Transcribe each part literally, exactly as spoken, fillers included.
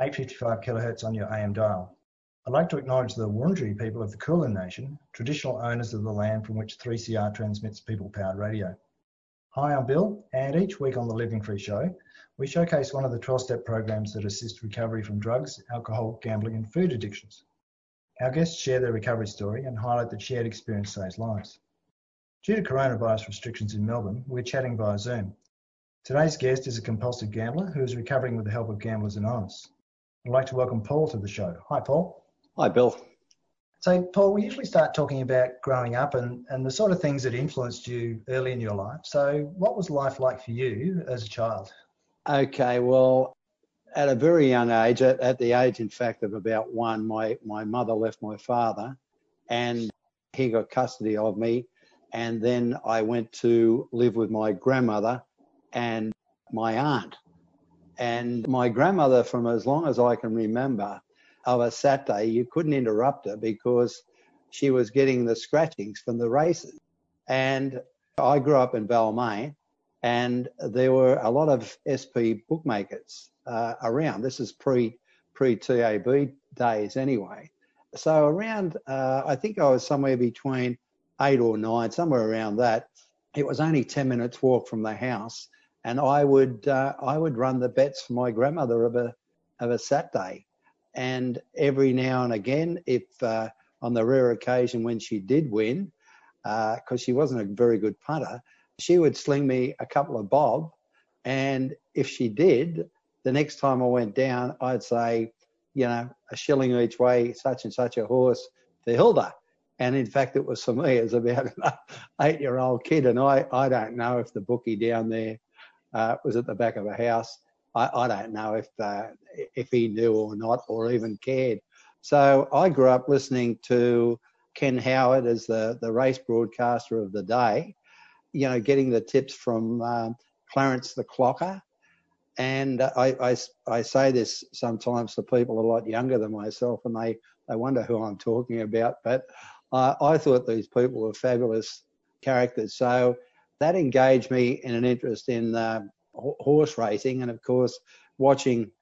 eight fifty-five kilohertz on your A M dial. I'd like to acknowledge the Wurundjeri people of the Kulin Nation, traditional owners of the land from which three C R transmits people-powered radio. Hi, I'm Bill, and each week on the Living Free Show, we showcase one of the twelve-step programs that assist recovery from drugs, alcohol, gambling and food addictions. Our guests share their recovery story and highlight that shared experience saves lives. Due to coronavirus restrictions in Melbourne, we're chatting via Zoom. Today's guest is a compulsive gambler who is recovering with the help of Gamblers Anonymous. I'd like to welcome Paul to the show. Hi, Paul. Hi, Bill. So, Paul, we usually start talking about growing up and, and the sort of things that influenced you early in your life. So what was life like for you as a child? Okay, well, at a very young age, at, at the age, in fact, of about one, my, my mother left my father and he got custody of me. And then I went to live with my grandmother and my aunt. And my grandmother, from as long as I can remember, of a Saturday, you couldn't interrupt her because she was getting the scratchings from the races. And I grew up in Balmain, and there were a lot of S P bookmakers uh, around. This is pre, pre-T A B days anyway. So around, uh, I think I was somewhere between eight or nine, somewhere around that. It was only ten minutes walk from the house. And I would uh, I would run the bets for my grandmother of a of a Saturday, and every now and again, if uh, on the rare occasion when she did win, because uh, she wasn't a very good punter, she would sling me a couple of bob, and if she did, the next time I went down, I'd say, you know, a shilling each way, such and such a horse to Hilda. And in fact, it was for me as about an eight-year-old kid, and I I don't know if the bookie down there. Uh, was at the back of a house. I, I don't know if uh, if he knew or not or even cared. So I grew up listening to Ken Howard as the, the race broadcaster of the day, you know, getting the tips from um, Clarence the Clocker. And I, I, I say this sometimes to people a lot younger than myself, and they, they wonder who I'm talking about. But uh, I thought these people were fabulous characters. So that engaged me in an interest in uh, horse racing and, of course, watching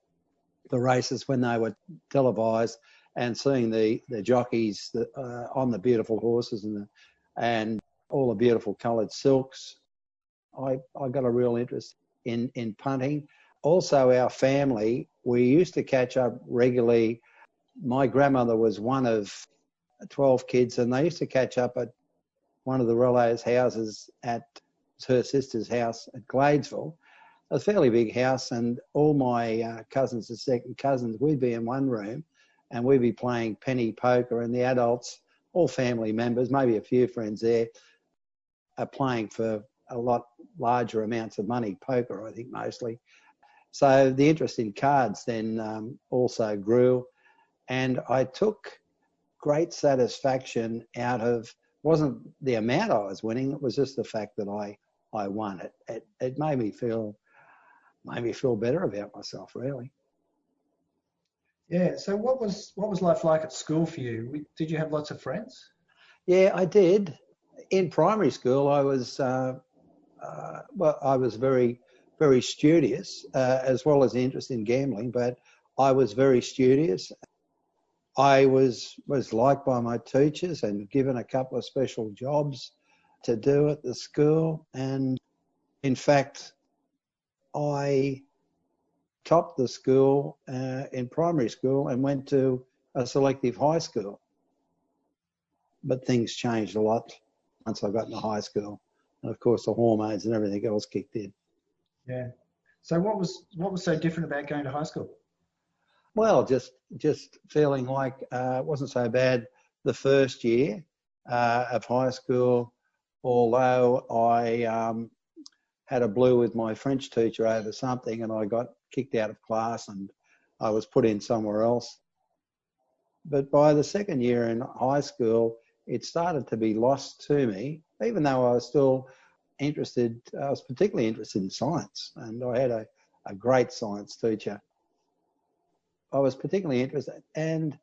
the races when they were televised and seeing the, the jockeys that, uh, on the beautiful horses and the, and all the beautiful coloured silks. I, I got a real interest in, in punting. Also, our family, we used to catch up regularly. My grandmother was one of twelve kids, and they used to catch up at one of the relays' houses at her sister's house at Gladesville, a fairly big house, and all my uh, cousins, the second cousins, we'd be in one room and we'd be playing penny poker, and the adults, all family members, maybe a few friends there, are playing for a lot larger amounts of money, poker I think mostly. So the interest in cards then um, also grew, and I took great satisfaction out of, wasn't the amount I was winning, it was just the fact that I I won. It it, it made me feel made me feel better about myself, really. Yeah. So what was what was life like at school for you? Did you have lots of friends? Yeah, I did. In primary school, I was uh, uh, well, I was very very studious, uh, as well as the interest in gambling. But I was very studious. I was was liked by my teachers and given a couple of special jobs to do at the school. And in fact, I topped the school uh, in primary school and went to a selective high school. But things changed a lot once I got into high school. And of course, the hormones and everything else kicked in. Yeah. So what was what was so different about going to high school? Well, just just feeling like uh, it wasn't so bad the first year uh, of high school, although I um, had a blew with my French teacher over something and I got kicked out of class and I was put in somewhere else. But by the second year in high school, it started to be lost to me, even though I was still interested. I was particularly interested in science, and I had a, a great science teacher. I was particularly interested, and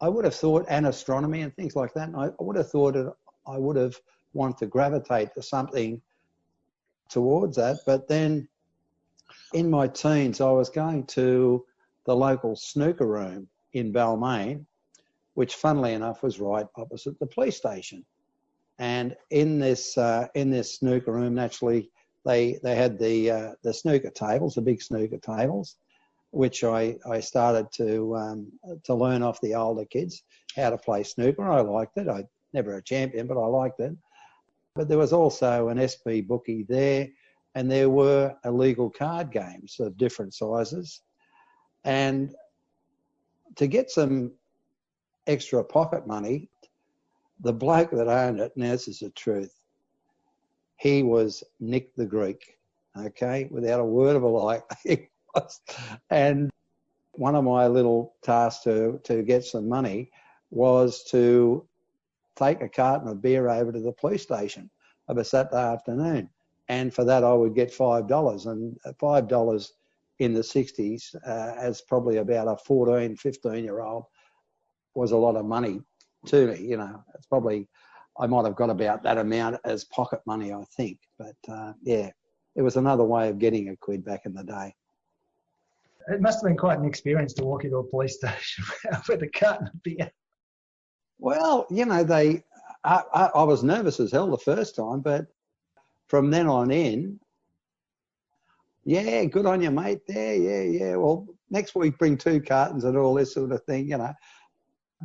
I would have thought, and astronomy and things like that, and I, I would have thought that I would have wanted to gravitate to something towards that. But then in my teens, I was going to the local snooker room in Balmain, which funnily enough was right opposite the police station. And in this uh, in this snooker room, naturally, they they had the uh, the snooker tables, the big snooker tables, which I, I started to um, to learn off the older kids how to play snooker. I liked it. I never a champion, but I liked it. But there was also an S P bookie there, and there were illegal card games of different sizes. And to get some extra pocket money, the bloke that owned it, now this is the truth, he was Nick the Greek, okay, without a word of a lie. And one of my little tasks to, to get some money was to take a carton of beer over to the police station of a Saturday afternoon. And for that, I would get five dollars. And five dollars in the sixties, uh, as probably about a fourteen, fifteen-year-old, was a lot of money to me. You know, it's probably, I might have got about that amount as pocket money, I think. But, uh, yeah, it was another way of getting a quid back in the day. It must have been quite an experience to walk into a police station with a carton of beer. Well, you know, they. I, I, I was nervous as hell the first time, but from then on in, yeah, good on you, mate. Yeah, yeah, yeah. Well, next week bring two cartons and all this sort of thing, you know.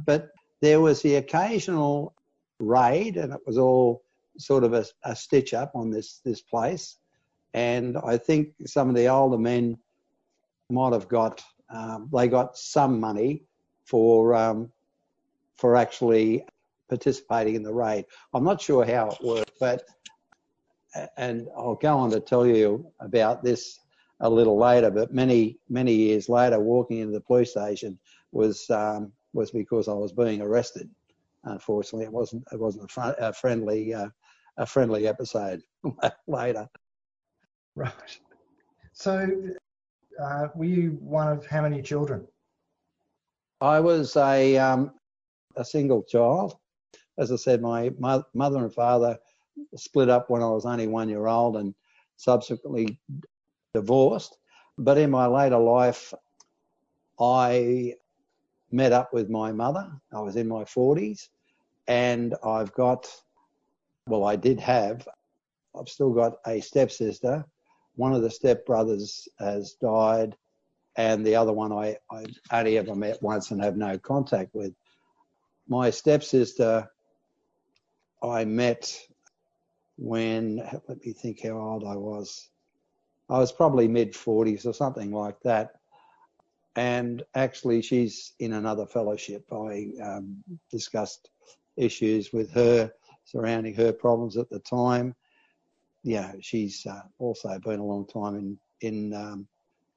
But there was the occasional raid, and it was all sort of a, a stitch up on this this place. And I think some of the older men might have got, um, they got some money for um, for actually participating in the raid. I'm not sure how it worked, but, and I'll go on to tell you about this a little later, but many, many years later, walking into the police station was um, was because I was being arrested. Unfortunately, it wasn't it wasn't a, fr- a friendly uh, a friendly episode later. Right. So, Uh, were you one of how many children? I was a um, a single child. As I said, my, my mother and father split up when I was only one year old and subsequently divorced. But in my later life, I met up with my mother. I was in my forties, and I've got, well, I did have, I've still got a stepsister. One of the stepbrothers has died, and the other one I, I only ever met once and have no contact with. My stepsister I met when, let me think how old I was. I was probably mid-forties or something like that. And actually she's in another fellowship. I um, discussed issues with her surrounding her problems at the time. Yeah, she's uh, also been a long time in in um,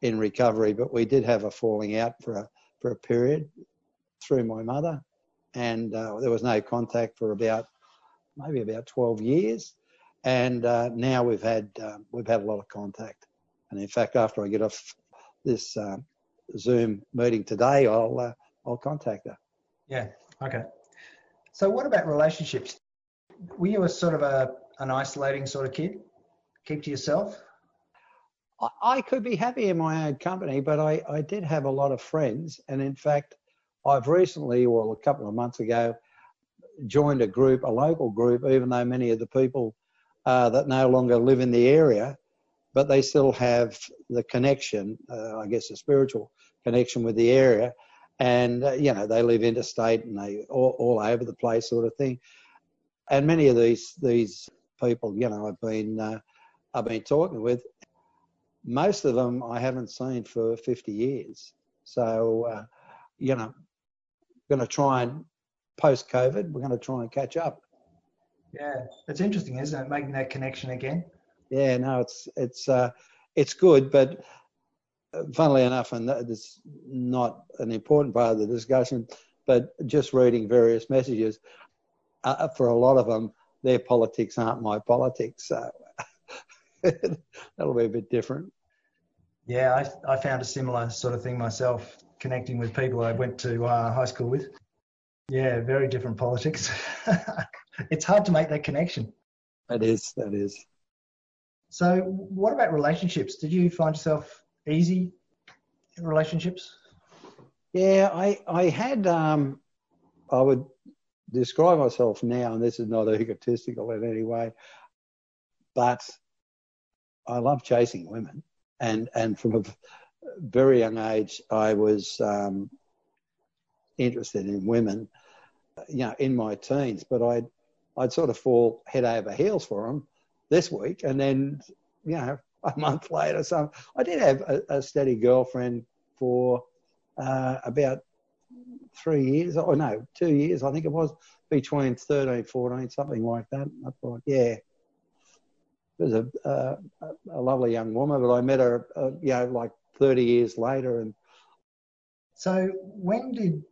in recovery, but we did have a falling out for a for a period through my mother, and uh, there was no contact for about maybe about twelve years, and uh, now we've had uh, we've had a lot of contact, and in fact, after I get off this uh, Zoom meeting today, I'll uh, I'll contact her. Yeah. Okay. So, what about relationships? Were you a sort of a an isolating sort of kid? Keep to yourself? I could be happy in my own company, but I, I did have a lot of friends. And in fact, I've recently, well, a couple of months ago, joined a group, a local group, even though many of the people uh, that no longer live in the area, but they still have the connection, uh, I guess, a spiritual connection with the area. And, uh, you know, they live interstate and they all, all over the place sort of thing. And many of these these... people, you know, I've been uh, I've been talking with. Most of them I haven't seen for fifty years. So, uh, you know, going to try and post COVID, we're going to try and catch up. Yeah, it's interesting, isn't it, making that connection again? Yeah, no, it's it's uh, it's good, but funnily enough, and it's not an important part of the discussion, but just reading various messages, uh, for a lot of them, their politics aren't my politics. So that'll be a bit different. Yeah, I, I found a similar sort of thing myself, connecting with people I went to uh, high school with. Yeah, very different politics. It's hard to make that connection. That is, that is. So what about relationships? Did you find yourself easy in relationships? Yeah, I I had, um, I would describe myself now, and this is not egotistical in any way, but I love chasing women. And and from a very young age, I was um, interested in women, you know, in my teens, but I'd, I'd sort of fall head over heels for them this week. And then, you know, a month later, some, I did have a, a steady girlfriend for uh, about three years, or no, two years, I think it was, between thirteen, fourteen, something like that. I thought, yeah. It was a, uh, a lovely young woman, but I met her, uh, you know, like thirty years later. And so when did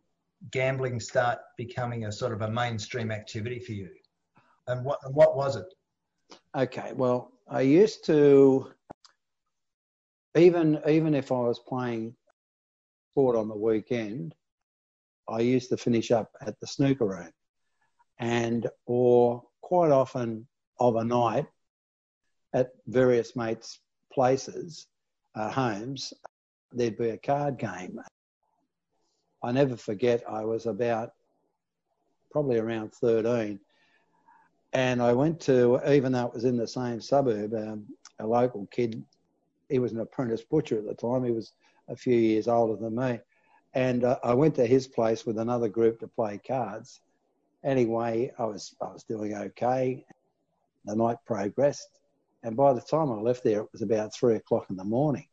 gambling start becoming a sort of a mainstream activity for you? And what what was it? Okay, well, I used to, even even if I was playing sport on the weekend, I used to finish up at the snooker room. And, or quite often of a night, at various mates' places, uh, homes, there'd be a card game. I never forget, I was about probably around thirteen, and I went to, even though it was in the same suburb, um, a local kid, he was an apprentice butcher at the time, he was a few years older than me, and uh, I went to his place with another group to play cards. Anyway, I was I was doing okay. The night progressed. And by the time I left there, it was about three o'clock in the morning.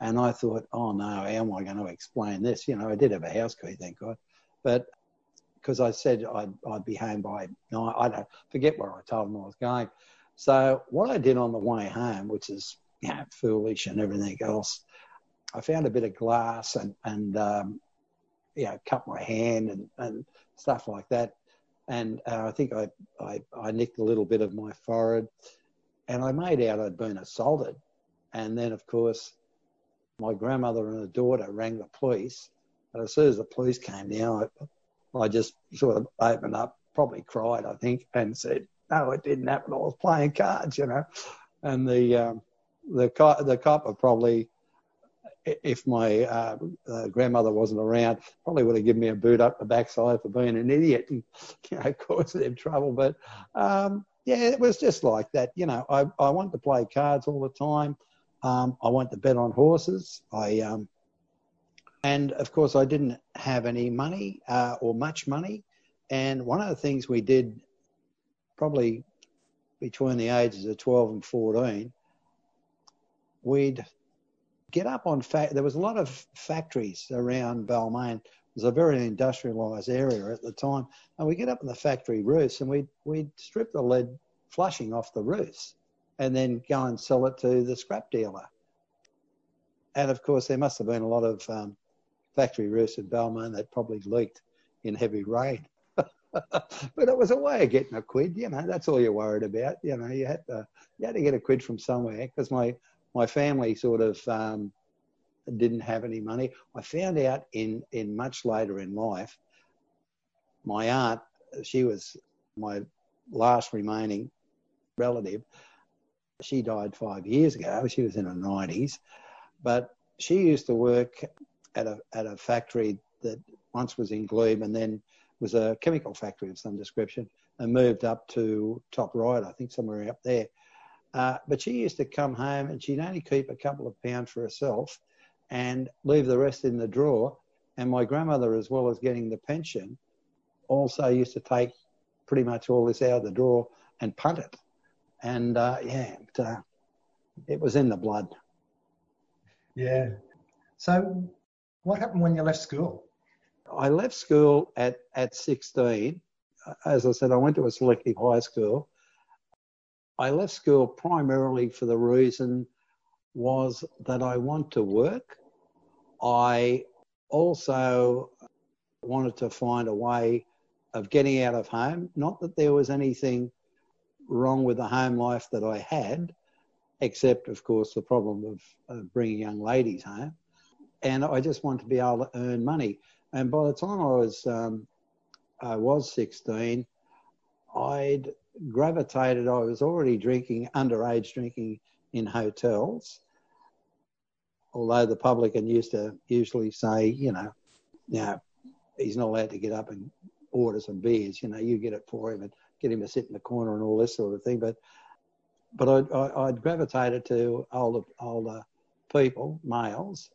And I thought, oh, no, how am I going to explain this? You know, I did have a house key, thank God. But because I said I'd, I'd be home by nine, I don't forget where I told them I was going. So what I did on the way home, which is, you know, foolish and everything else, I found a bit of glass and, and um, you know, cut my hand and, and stuff like that. And uh, I think I, I, I nicked a little bit of my forehead. And I made out I'd been assaulted. And then, of course, my grandmother and her daughter rang the police. And as soon as the police came down, I, I just sort of opened up, probably cried, I think, and said, no, it didn't happen. I was playing cards, you know. And the um, the, co- the cop would probably, if my uh, uh, grandmother wasn't around, probably would have given me a boot up the backside for being an idiot and, you know, causing them trouble. But, um, yeah, it was just like that. You know, I, I want to play cards all the time. Um, I want to bet on horses. I um, and, of course, I didn't have any money uh, or much money. And one of the things we did probably between the ages of twelve and fourteen, we'd get up on fa- – there was a lot of factories around Balmain. It was a very industrialised area at the time. And we'd get up on the factory roofs and we'd, we'd strip the lead flushing off the roofs and then go and sell it to the scrap dealer. And, of course, there must have been a lot of um, factory roofs in Balmain that probably leaked in heavy rain. But it was a way of getting a quid, you know. That's all you're worried about. You know, you had to, you had to get a quid from somewhere because my – my family sort of um, didn't have any money. I found out in, in much later in life, my aunt, she was my last remaining relative. She died five years ago. She was in her nineties. But she used to work at a at a factory that once was in Glebe and then was a chemical factory of some description and moved up to Top Ryde, I think somewhere up there. Uh, but she used to come home and she'd only keep a couple of pounds for herself and leave the rest in the drawer. And my grandmother, as well as getting the pension, also used to take pretty much all this out of the drawer and punt it. And, uh, yeah, it, uh, it was in the blood. Yeah. So what happened when you left school? I left school at, at sixteen. As I said, I went to a selective high school. I left school primarily for the reason was that I want to work. I also wanted to find a way of getting out of home. Not that there was anything wrong with the home life that I had, except, of course, the problem of, of bringing young ladies home. And I just wanted to be able to earn money. And by the time I was um, I was sixteen, I'd gravitated, I was already drinking, underage drinking in hotels, although the publican used to usually say, you know, now he's not allowed to get up and order some beers, you know, you get it for him and get him to sit in the corner and all this sort of thing. But but I'd, I'd gravitated to older, older people, males.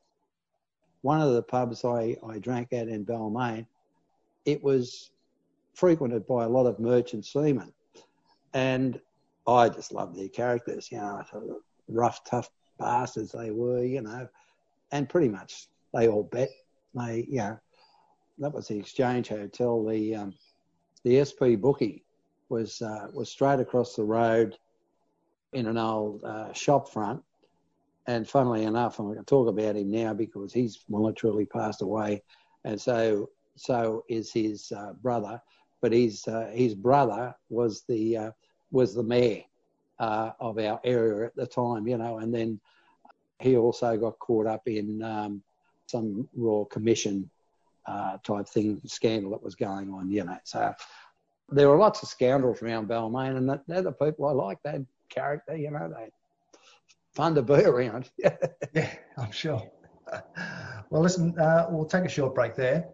One of the pubs I, I drank at in Balmain, it was frequented by a lot of merchant seamen. And I just loved their characters, you know, sort of rough, tough bastards they were, you know. And pretty much they all bet. They, you know, that was the Exchange Hotel. The um, the S P bookie was uh, was straight across the road in an old uh, shop front. And funnily enough, and we can talk about him now because he's voluntarily passed away, and so so is his uh, brother. But his uh, his brother was the uh, was the mayor uh, of our area at the time, you know. And then he also got caught up in um, some royal commission uh, type thing, scandal that was going on, you know. So there were lots of scoundrels around Balmain, and that, they're the people I like. That character, you know, they. Fun to be around. Yeah, I'm sure. Well, listen, uh, we'll take a short break there.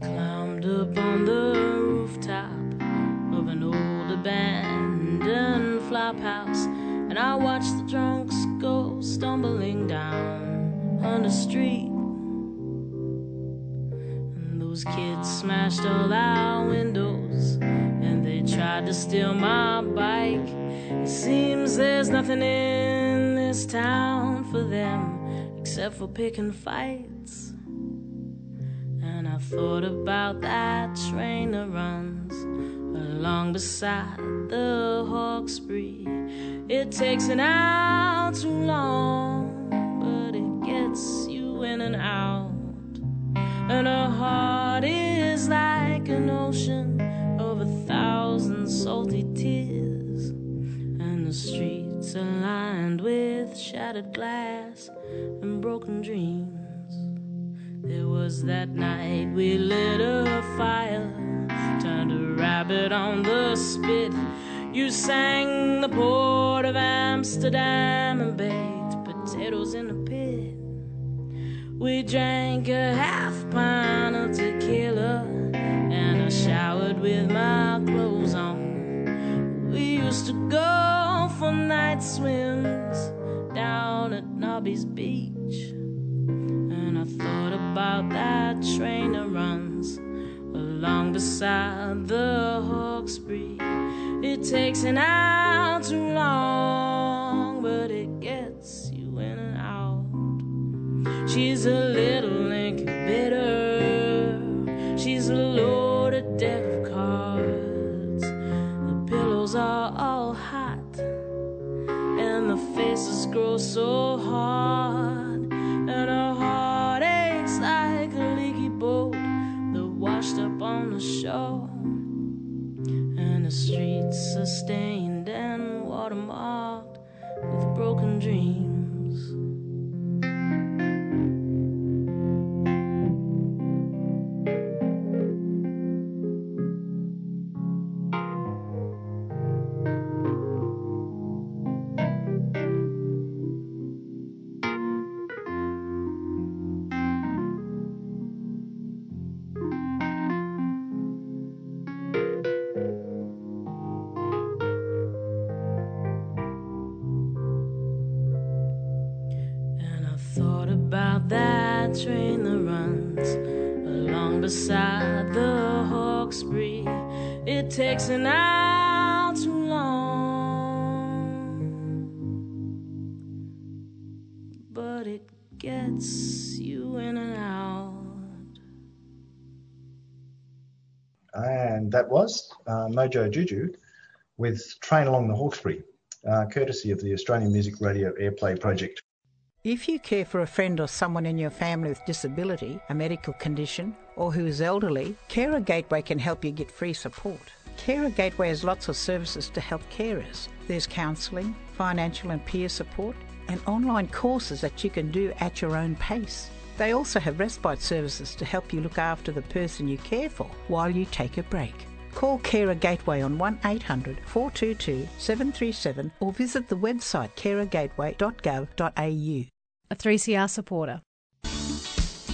I climbed up on the rooftop of an old abandoned flophouse, and I watched the drunks go stumbling down on the street, and those kids smashed all our windows, and they tried to steal my bike. It seems there's nothing in this town for them except for picking fights. And I thought about that train that runs along beside the Hawkesbury. It takes an hour too long, but it gets you in and out. And her heart is like an ocean of a thousand salty tears. And the streets are lined with shattered glass and broken dreams. There was that night we lit a fire, turned a rabbit on the spit. You sang the Port of Amsterdam and baked potatoes in the pit. We drank a half pint of tequila and I showered with my clothes on. We used to go for night swims down at Nobby's Beach. And I thought about that train that runs along beside the Hawkesbury. It takes an hour too long, but it gets you in and out. She's a little incubator, she's a loaded deck of cards. The pillows are all hot, and the faces grow so hard. And her heart aches like a leaky boat that washed up on the shore. The streets are stained and watermarked with broken dreams. Train that runs along beside the Hawkesbury. It takes an hour too long, but it gets you in and out. and that was uh, Mojo Juju with Train Along the Hawkesbury, uh, courtesy of the Australian Music Radio Airplay Project. If you care for a friend or someone in your family with disability, a medical condition, or who is elderly, Carer Gateway can help you get free support. Carer Gateway has lots of services to help carers. There's counselling, financial and peer support, and online courses that you can do at your own pace. They also have respite services to help you look after the person you care for while you take a break. Call Carer Gateway on one eight hundred, four two two, seven three seven or visit the website carer gateway dot gov dot a u. A three C R supporter.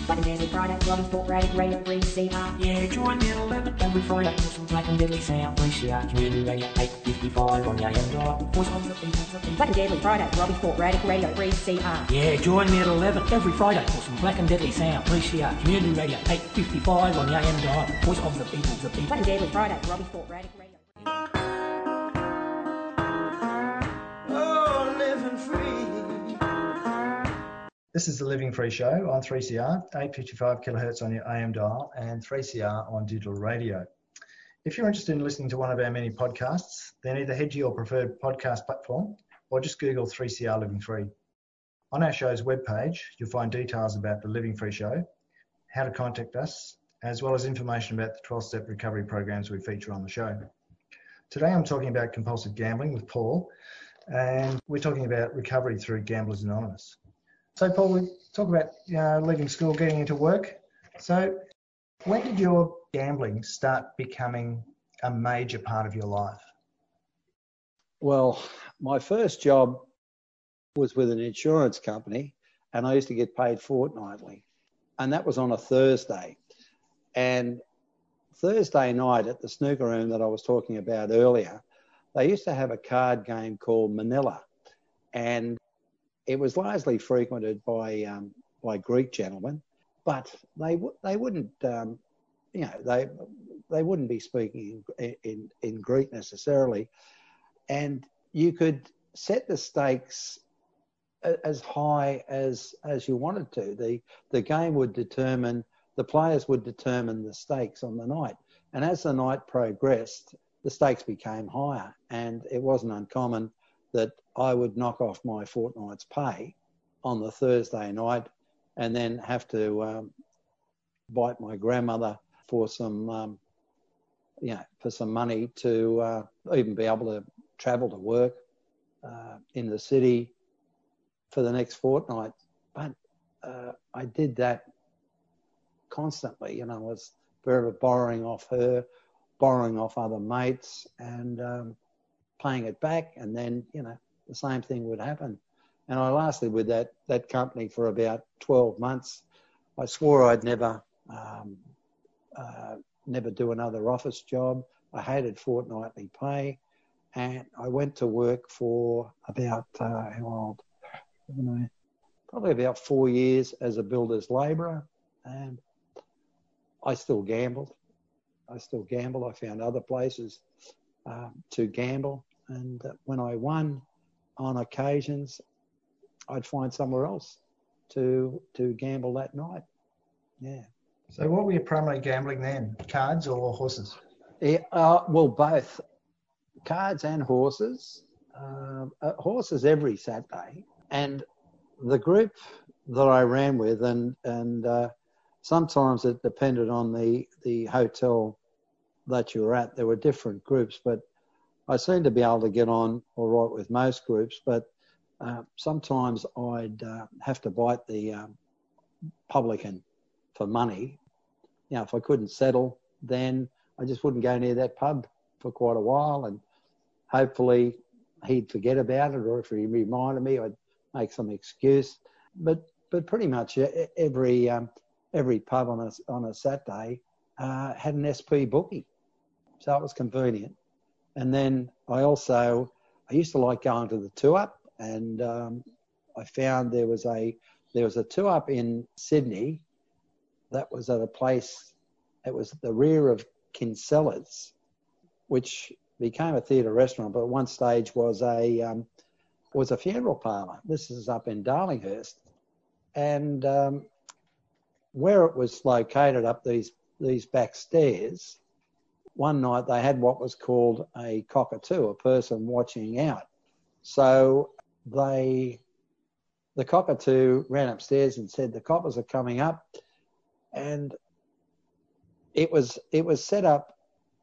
Monday, Friday, three C R. Yeah, join me at eleven every Friday for some black and deadly sound. three C R Community Radio eight fifty-five on the A M dial. Black and Deadly Friday, Robbie Thorpe Radio three C R. Yeah, join me at eleven every Friday for some black and deadly sound. three C R Community Radio eight fifty-five on the A M dial. Voice of the people, the people. Black and Deadly Friday, Robbie Thorpe Radio. Oh, living free. This is the Living Free Show on three C R, eight fifty-five kilohertz on your A M dial and three C R on digital radio. If you're interested in listening to one of our many podcasts, then either head to your preferred podcast platform or just Google three C R Living Free. On our show's webpage, you'll find details about the Living Free Show, how to contact us, as well as information about the twelve-step recovery programs we feature on the show. Today I'm talking about compulsive gambling with Paul, and we're talking about recovery through Gamblers Anonymous. So, Paul, we talk about uh, leaving school, getting into work. So when did your gambling start becoming a major part of your life? Well, my first job was with an insurance company, and I used to get paid fortnightly, and that was on a Thursday. And Thursday night at the snooker room that I was talking about earlier, they used to have a card game called Manila, and it was largely frequented by um, by Greek gentlemen, but they w- they wouldn't um, you know they they wouldn't be speaking in, in in Greek necessarily, and you could set the stakes a- as high as as you wanted to. the The game would determine the players would determine the stakes on the night, and as the night progressed, the stakes became higher, and it wasn't uncommon that I would knock off my fortnight's pay on the Thursday night and then have to um, bite my grandmother for some, um, you know, for some money to uh, even be able to travel to work uh, in the city for the next fortnight. But uh, I did that constantly, you know, I was forever borrowing off her, borrowing off other mates, and um, paying it back, and then, you know, the same thing would happen. And I lasted with that that company for about twelve months. I swore I'd never um, uh, never do another office job. I hated fortnightly pay, and I went to work for about uh, how old? I don't know, probably about four years as a builder's labourer, and I still gambled. I still gambled. I found other places um, to gamble, and uh, when I won, on occasions, I'd find somewhere else to to gamble that night. Yeah. So what were you primarily gambling then? Cards or horses? Yeah, uh, well, both. Cards and horses. Uh, uh, horses every Saturday. And the group that I ran with, and and uh, sometimes it depended on the, the hotel that you were at. There were different groups, but I seemed to be able to get on all right with most groups, but uh, sometimes I'd uh, have to bite the um, publican for money. You know, if I couldn't settle, then I just wouldn't go near that pub for quite a while, and hopefully he'd forget about it, or if he reminded me, I'd make some excuse. But but pretty much every um, every pub on a, on a Saturday uh, had an S P bookie, so it was convenient. And then I also, I used to like going to the two-up, and um, I found there was a there was a two-up in Sydney that was at a place, it was at the rear of Kinsella's, which became a theatre restaurant, but at one stage was a um, was a funeral parlour. This is up in Darlinghurst, and um, where it was located up these these back stairs, one night they had what was called a cockatoo, a person watching out. So they, the cockatoo ran upstairs and said the coppers are coming up, and it was it was set up.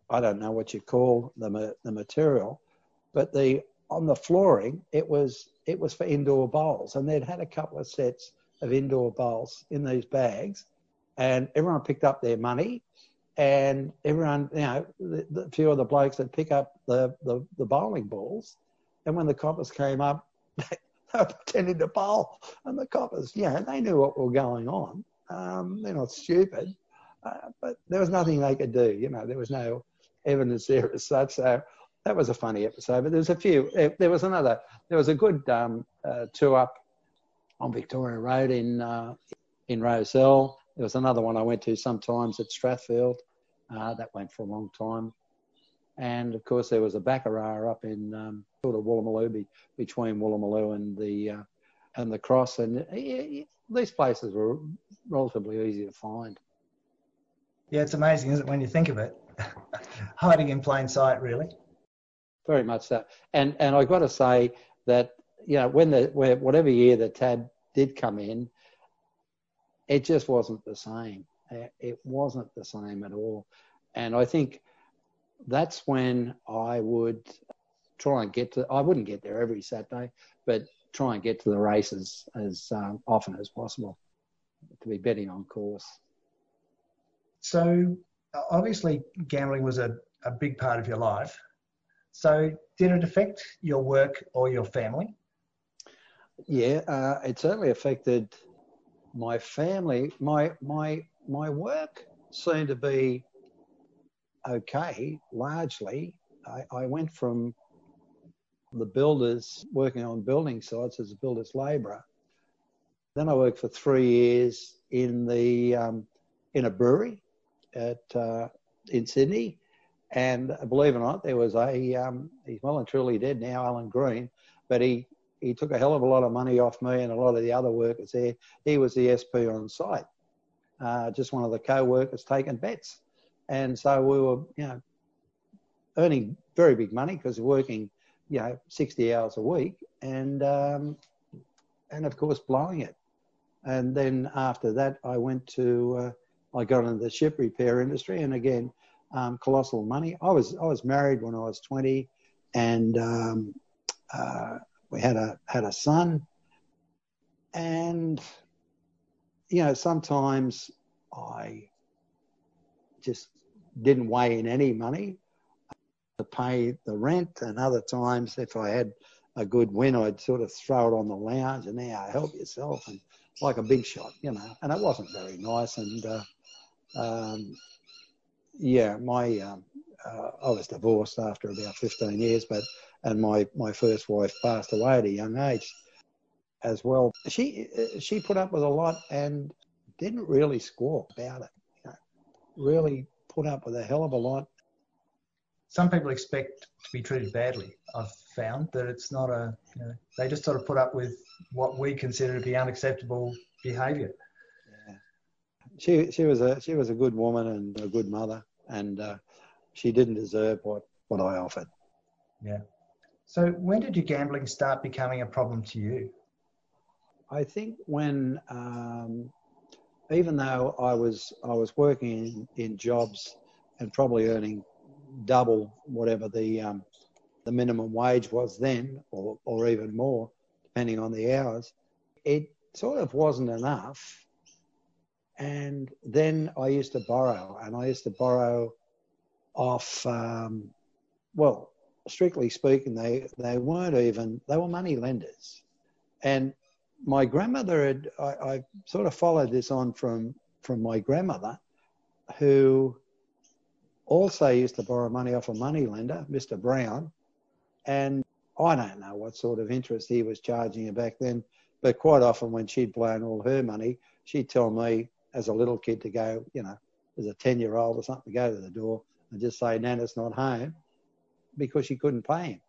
I don't know what you call the the material, but the on the flooring it was it was for indoor bowls, and they'd had a couple of sets of indoor bowls in these bags, and everyone picked up their money. And everyone, you know, a few of the blokes that pick up the, the, the bowling balls. And when the coppers came up, they were pretending to bowl. And the coppers, you know, they knew what was going on. Um, they're not stupid. Uh, but there was nothing they could do. You know, there was no evidence there as such. So that was a funny episode. But there was a few. There was another. There was a good um, uh, tour up on Victoria Road in, uh, in Roselle. There was another one I went to sometimes at Strathfield. Uh, that went for a long time. And, of course, there was a baccarat up in um, sort of Woolloomooloo, between Woolloomooloo and the uh, and the Cross. And yeah, yeah, these places were relatively easy to find. Yeah, it's amazing, isn't it, when you think of it? Hiding in plain sight, really. Very much so. And and I've got to say that, you know, when the when, whatever year the T A B did come in, it just wasn't the same. It wasn't the same at all. And I think that's when I would try and get to, I wouldn't get there every Saturday, but try and get to the races as um, often as possible to be betting on course. So obviously gambling was a, a big part of your life. So did it affect your work or your family? Yeah, uh, it certainly affected my family. My my my work seemed to be okay, largely. I, I went from the builders, working on building sites as a builder's labourer. Then I worked for three years in the um, in a brewery at uh, in Sydney. And believe it or not, there was a um, he's well and truly dead now, Alan Green, but he. He took a hell of a lot of money off me and a lot of the other workers there. He was the S P on site, uh, just one of the co-workers taking bets. And so we were, you know, earning very big money because we're working, you know, sixty hours a week and, um, and of course, blowing it. And then after that, I went to, uh, I got into the ship repair industry, and again, um, colossal money. I was I was married when I was twenty, and... Um, uh, We had a had a son, and, you know, sometimes I just didn't weigh in any money to pay the rent, and other times if I had a good win, I'd sort of throw it on the lounge and now help yourself, and like a big shot, you know, and it wasn't very nice. And, uh, um, yeah, my um, uh, I was divorced after about fifteen years, but... And my, my first wife passed away at a young age as well. She she put up with a lot and didn't really squawk about it. You know, really put up with a hell of a lot. Some people expect to be treated badly. I've found that it's not a... You know, they just sort of put up with what we consider to be unacceptable behaviour. Yeah. She she was a she was a good woman and a good mother, and uh, she didn't deserve what, what I offered. Yeah. So when did your gambling start becoming a problem to you? I think when, um, even though I was I was working in, in jobs and probably earning double whatever the um, the minimum wage was then, or or even more, depending on the hours, it sort of wasn't enough. And then I used to borrow, and I used to borrow off, um, well, strictly speaking, they, they weren't even, they were money lenders. And my grandmother had, I, I sort of followed this on from, from my grandmother, who also used to borrow money off a money lender, Mister Brown. And I don't know what sort of interest he was charging her back then, but quite often when she'd blown all her money, she'd tell me as a little kid to go, you know, as a ten-year-old or something, to go to the door and just say, Nana's not home, because she couldn't pay him.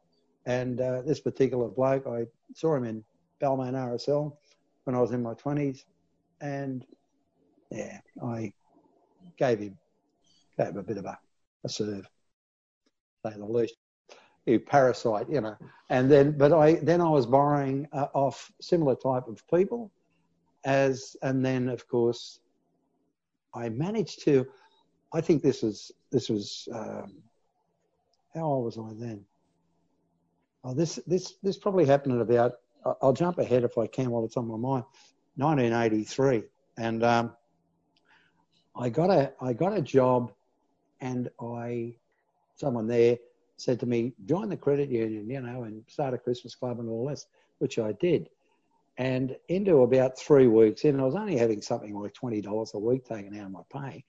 And uh, this particular bloke, I saw him in Balmain R S L when I was in my twenties, and yeah, I gave him, gave him a bit of a a serve, say the least. You parasite, you know. And then, but I then I was borrowing uh, off similar type of people, as and then of course, I managed to. I think this is this was um, how old was I then? Oh, this this this probably happened at about. I'll jump ahead if I can while it's on my mind. nineteen eighty-three, and um, I got a I got a job, and I someone there. Said to me, join the credit union, you know, and start a Christmas club and all this, which I did. And into about three weeks in, I was only having something like twenty dollars a week taken out of my pay.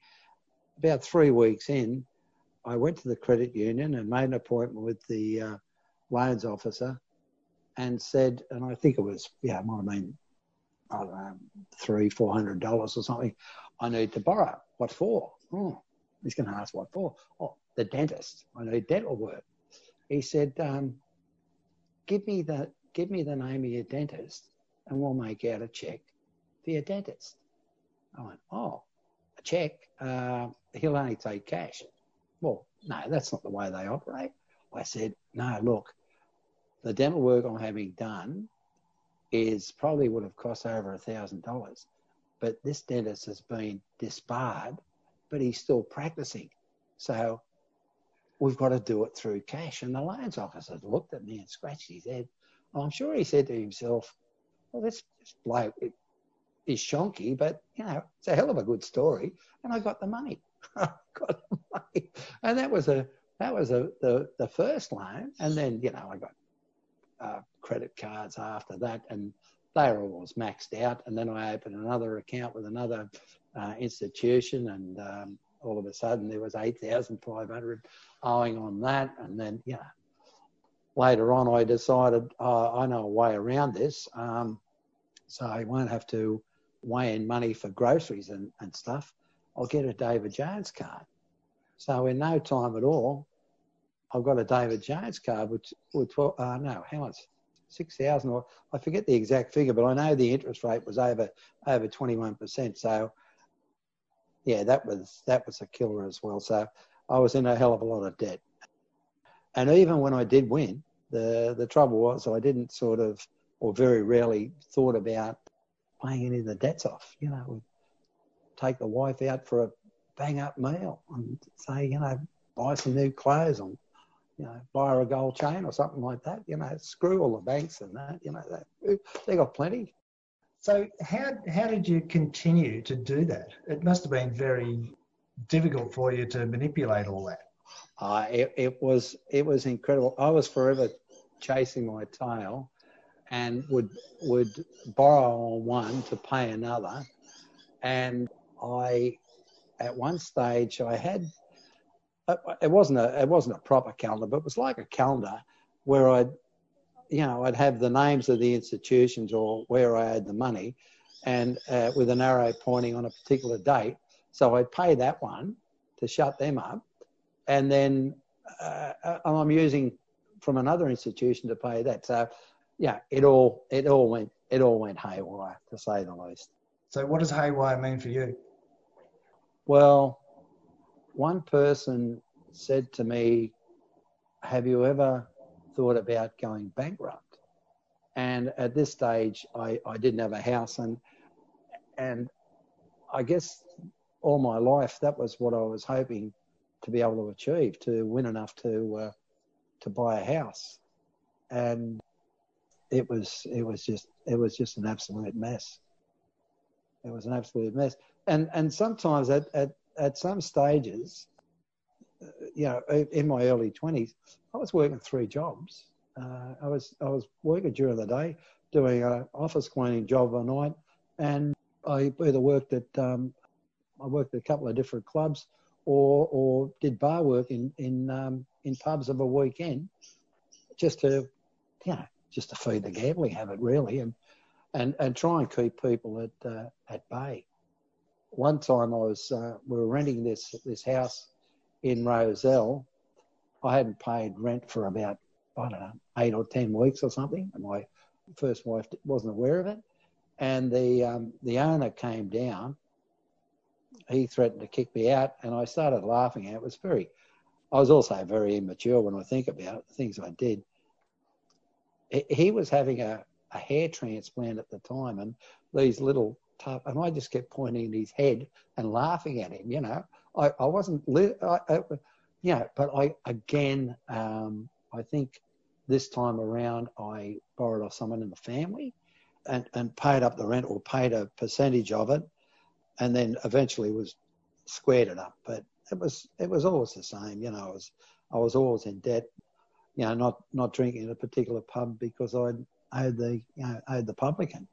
About three weeks in, I went to the credit union and made an appointment with the uh, loans officer and said, and I think it was, yeah, it might have been, I don't know, three, four hundred dollars or something. I need to borrow. What for? Oh, he's going to ask what for. Oh, the dentist. I need dental work. He said, um, give me the give me the name of your dentist and we'll make out a cheque for your dentist. I went, oh, a cheque? Uh, he'll only take cash. Well, no, that's not the way they operate. I said, no, look, the dental work I'm having done is probably would have cost over one thousand dollars, but this dentist has been disbarred, but he's still practising. So we've got to do it through cash. And the loans officer looked at me and scratched his head. I'm sure he said to himself, well, this bloke is shonky, but, you know, it's a hell of a good story. And I got the money. I got the money. And that was a that was a the, the first loan. And then, you know, I got uh, credit cards after that, and they were always maxed out. And then I opened another account with another uh, institution, and um, all of a sudden there was eight thousand five hundred dollars owing on that. And then, you know, later on I decided uh, I know a way around this. Um, so I won't have to weigh in money for groceries and, and stuff. I'll get a David Jones card. So in no time at all, I've got a David Jones card, which, which uh, no, how much? six thousand dollars or I forget the exact figure, but I know the interest rate was over over twenty-one percent. So yeah, that was that was a killer as well. So I was in a hell of a lot of debt. And even when I did win, the, the trouble was I didn't sort of, or very rarely, thought about paying any of the debts off. You know, we'd take the wife out for a bang-up meal and say, you know, buy some new clothes and, you know, buy her a gold chain or something like that. You know, screw all the banks and that, you know, they, they got plenty. So how how did you continue to do that? It must have been very difficult for you to manipulate all that. Uh, it, it was it was incredible. I was forever chasing my tail, and would would borrow on one to pay another. And I, at one stage, I had it wasn't a it wasn't a proper calendar, but it was like a calendar where I'd. You know, I'd have the names of the institutions or where I had the money, and uh, with an arrow pointing on a particular date. So I'd pay that one to shut them up, and then uh, I'm using from another institution to pay that. So yeah, it all it all went it all went haywire, to say the least. So what does haywire mean for you? Well, one person said to me, "Have you ever thought about going bankrupt?" And at this stage, I, I didn't have a house, and and I guess all my life that was what I was hoping to be able to achieve, to win enough to uh, to buy a house. And it was it was just it was just an absolute mess. It was an absolute mess. And and sometimes at at, at some stages, you know, in my early twenties, I was working three jobs. Uh, I was I was working during the day, doing an office cleaning job at night, and I either worked at um, I worked at a couple of different clubs, or or did bar work in in um, in pubs of a weekend, just to, you know, just to feed the gambling habit really, and and, and try and keep people at uh, at bay. One time I was uh, we were renting this this house in Roselle. I hadn't paid rent for about, I don't know, eight or ten weeks or something, and my first wife wasn't aware of it. And the um, the owner came down. He threatened to kick me out, and I started laughing. It was very I was also very immature when I think about the things I did. He was having a, a hair transplant at the time, and these little tough, and I just kept pointing at his head and laughing at him, you know. I, I wasn't, I, I, you know, but I, again, um, I think this time around I borrowed off someone in the family and, and paid up the rent, or paid a percentage of it, and then eventually was squared it up. But it was it was always the same, you know. I was I was always in debt, you know, not, not drinking at a particular pub because I owed the you know owed the publican,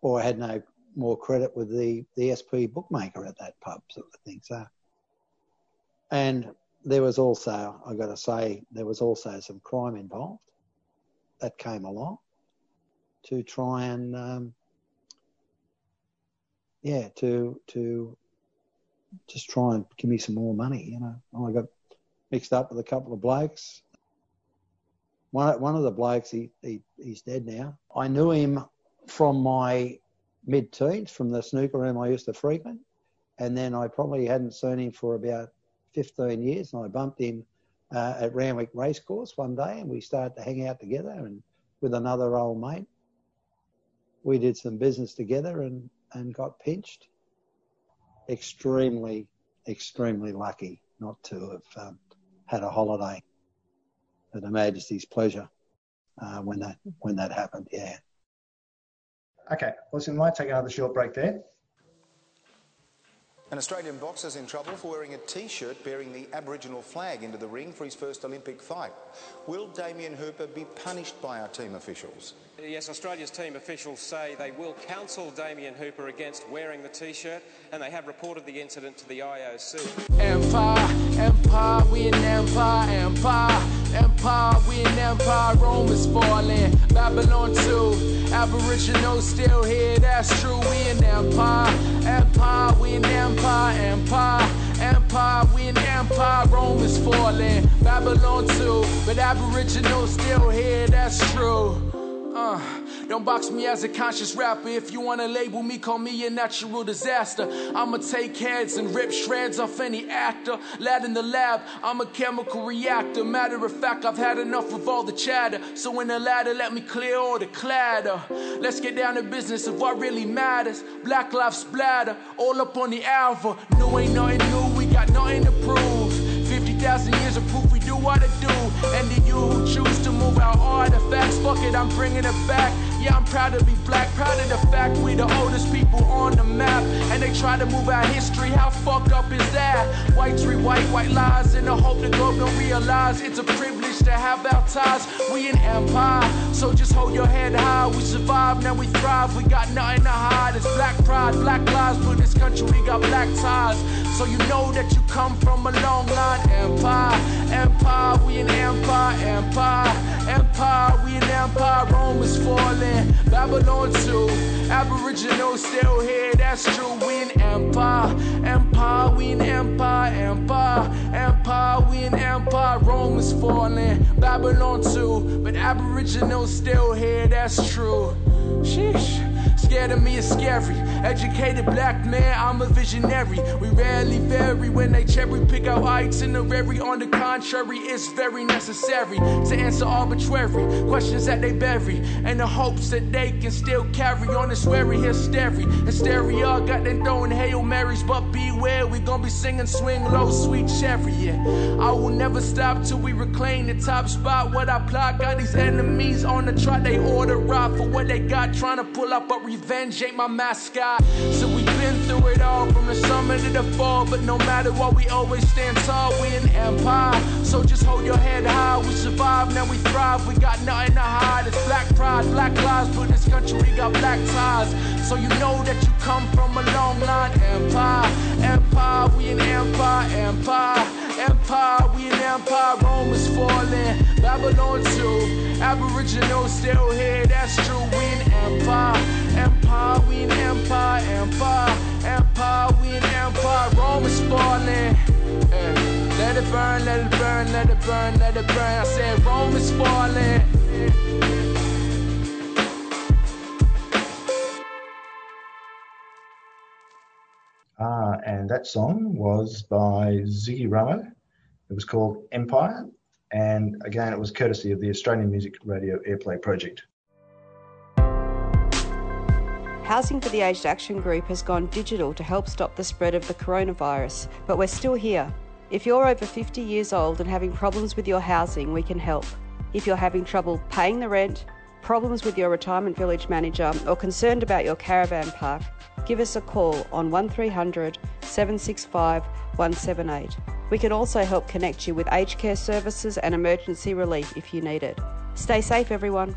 or I had no more credit with the the S P bookmaker at that pub, sort of thing. So, and there was also I got to say there was also some crime involved that came along to try and um, yeah to to. just try and give me some more money, you know. And I got mixed up with a couple of blokes. One one of the blokes, he, he he's dead now. I knew him from my mid-teens, from the snooker room I used to frequent, and then I probably hadn't seen him for about fifteen years, and I bumped him uh, at Randwick Racecourse one day, and we started to hang out together, and with another old mate. We did some business together and, and got pinched. Extremely, extremely lucky not to have um, had a holiday at Her Majesty's pleasure uh, when that when that happened. Yeah. Okay. Listen, we might take another short break there. An Australian boxer's in trouble for wearing a T-shirt bearing the Aboriginal flag into the ring for his first Olympic fight. Will Damien Hooper be punished by our team officials? Yes, Australia's team officials say they will counsel Damien Hooper against wearing the T-shirt, and they have reported the incident to the I O C. Empire, empire, we an empire, empire, empire, we an empire, Rome is falling, Babylon too. Aboriginal still here, that's true, we an empire, empire, we an empire, empire, empire, we an empire, Rome is falling, Babylon too, but Aboriginal still here, that's true, uh, don't box me as a conscious rapper, if you wanna label me, call me a natural disaster, I'ma take heads and rip shreds off any actor, lad in the lab, I'm a chemical reactor, matter of fact, I've had enough of all the chatter, so in the ladder, let me clear all the clatter, let's get down to business of what really matters, black lives splatter, all up on the alpha, new ain't nothing new, we got nothing to prove, fifty thousand years of proof, we do what it do, and to you who choose to move our artifacts, fuck it, I'm bringing it back. Yeah, I'm proud to be black, proud of the fact we the oldest people on the map. And they try to move our history, how fucked up is that? Whites rewrite white lies in the hope the globe don't realize it's a privilege to have our ties. We an empire, so just hold your head high. We survive, now we thrive, we got nothing to hide. It's black pride, black lives, but this country we got black ties. So you know that you come from a long line. Empire, empire, we an empire, empire, empire, we an empire, Rome is falling. Babylon too, Aboriginal still here, that's true, we an empire, empire, we an empire, empire, empire, we an empire, Rome is falling, Babylon too, but Aboriginal still here, that's true, sheesh. Scared of me is scary, educated black man, I'm a visionary. We rarely vary when they cherry pick out itinerary. On the contrary, it's very necessary to answer arbitrary questions that they bury, and the hopes that they can still carry on this very hysteria. Hysteria got them throwing Hail Marys, but beware, we gon' be singing Swing Low, Sweet Chariot. I will never stop till we reclaim the top spot. What I plot, got these enemies on the trot, they order rock for what they got, trying to pull up a revenge ain't my mascot. So we've been through it all, from the summer to the fall, but no matter what, we always stand tall. We an empire, so just hold your head high. We survive, now we thrive, we got nothing to hide. It's black pride, black lives, but this country we got black ties. So you know that you come from a long line. Empire, empire, we an empire, empire, empire, we an empire, Rome is falling, Babylon too, Aboriginal still here, that's true, we an empire, empire, we an empire, empire, empire, we an empire, Rome is falling, yeah. Let it burn, let it burn, let it burn, let it burn, I said Rome is falling, yeah. Uh, and that song was by Ziggy Ramo It was called Empire, and again, it was courtesy of the Australian Music Radio Airplay Project. Housing for the Aged Action Group has gone digital to help stop the spread of the coronavirus, but we're still here. If you're over fifty years old and having problems with your housing, we can help. If you're having trouble paying the rent, problems with your retirement village manager, or concerned about your caravan park, give us a call on one three hundred, seven six five, one seven eight. We can also help connect you with aged care services and emergency relief if you need it. Stay safe, everyone.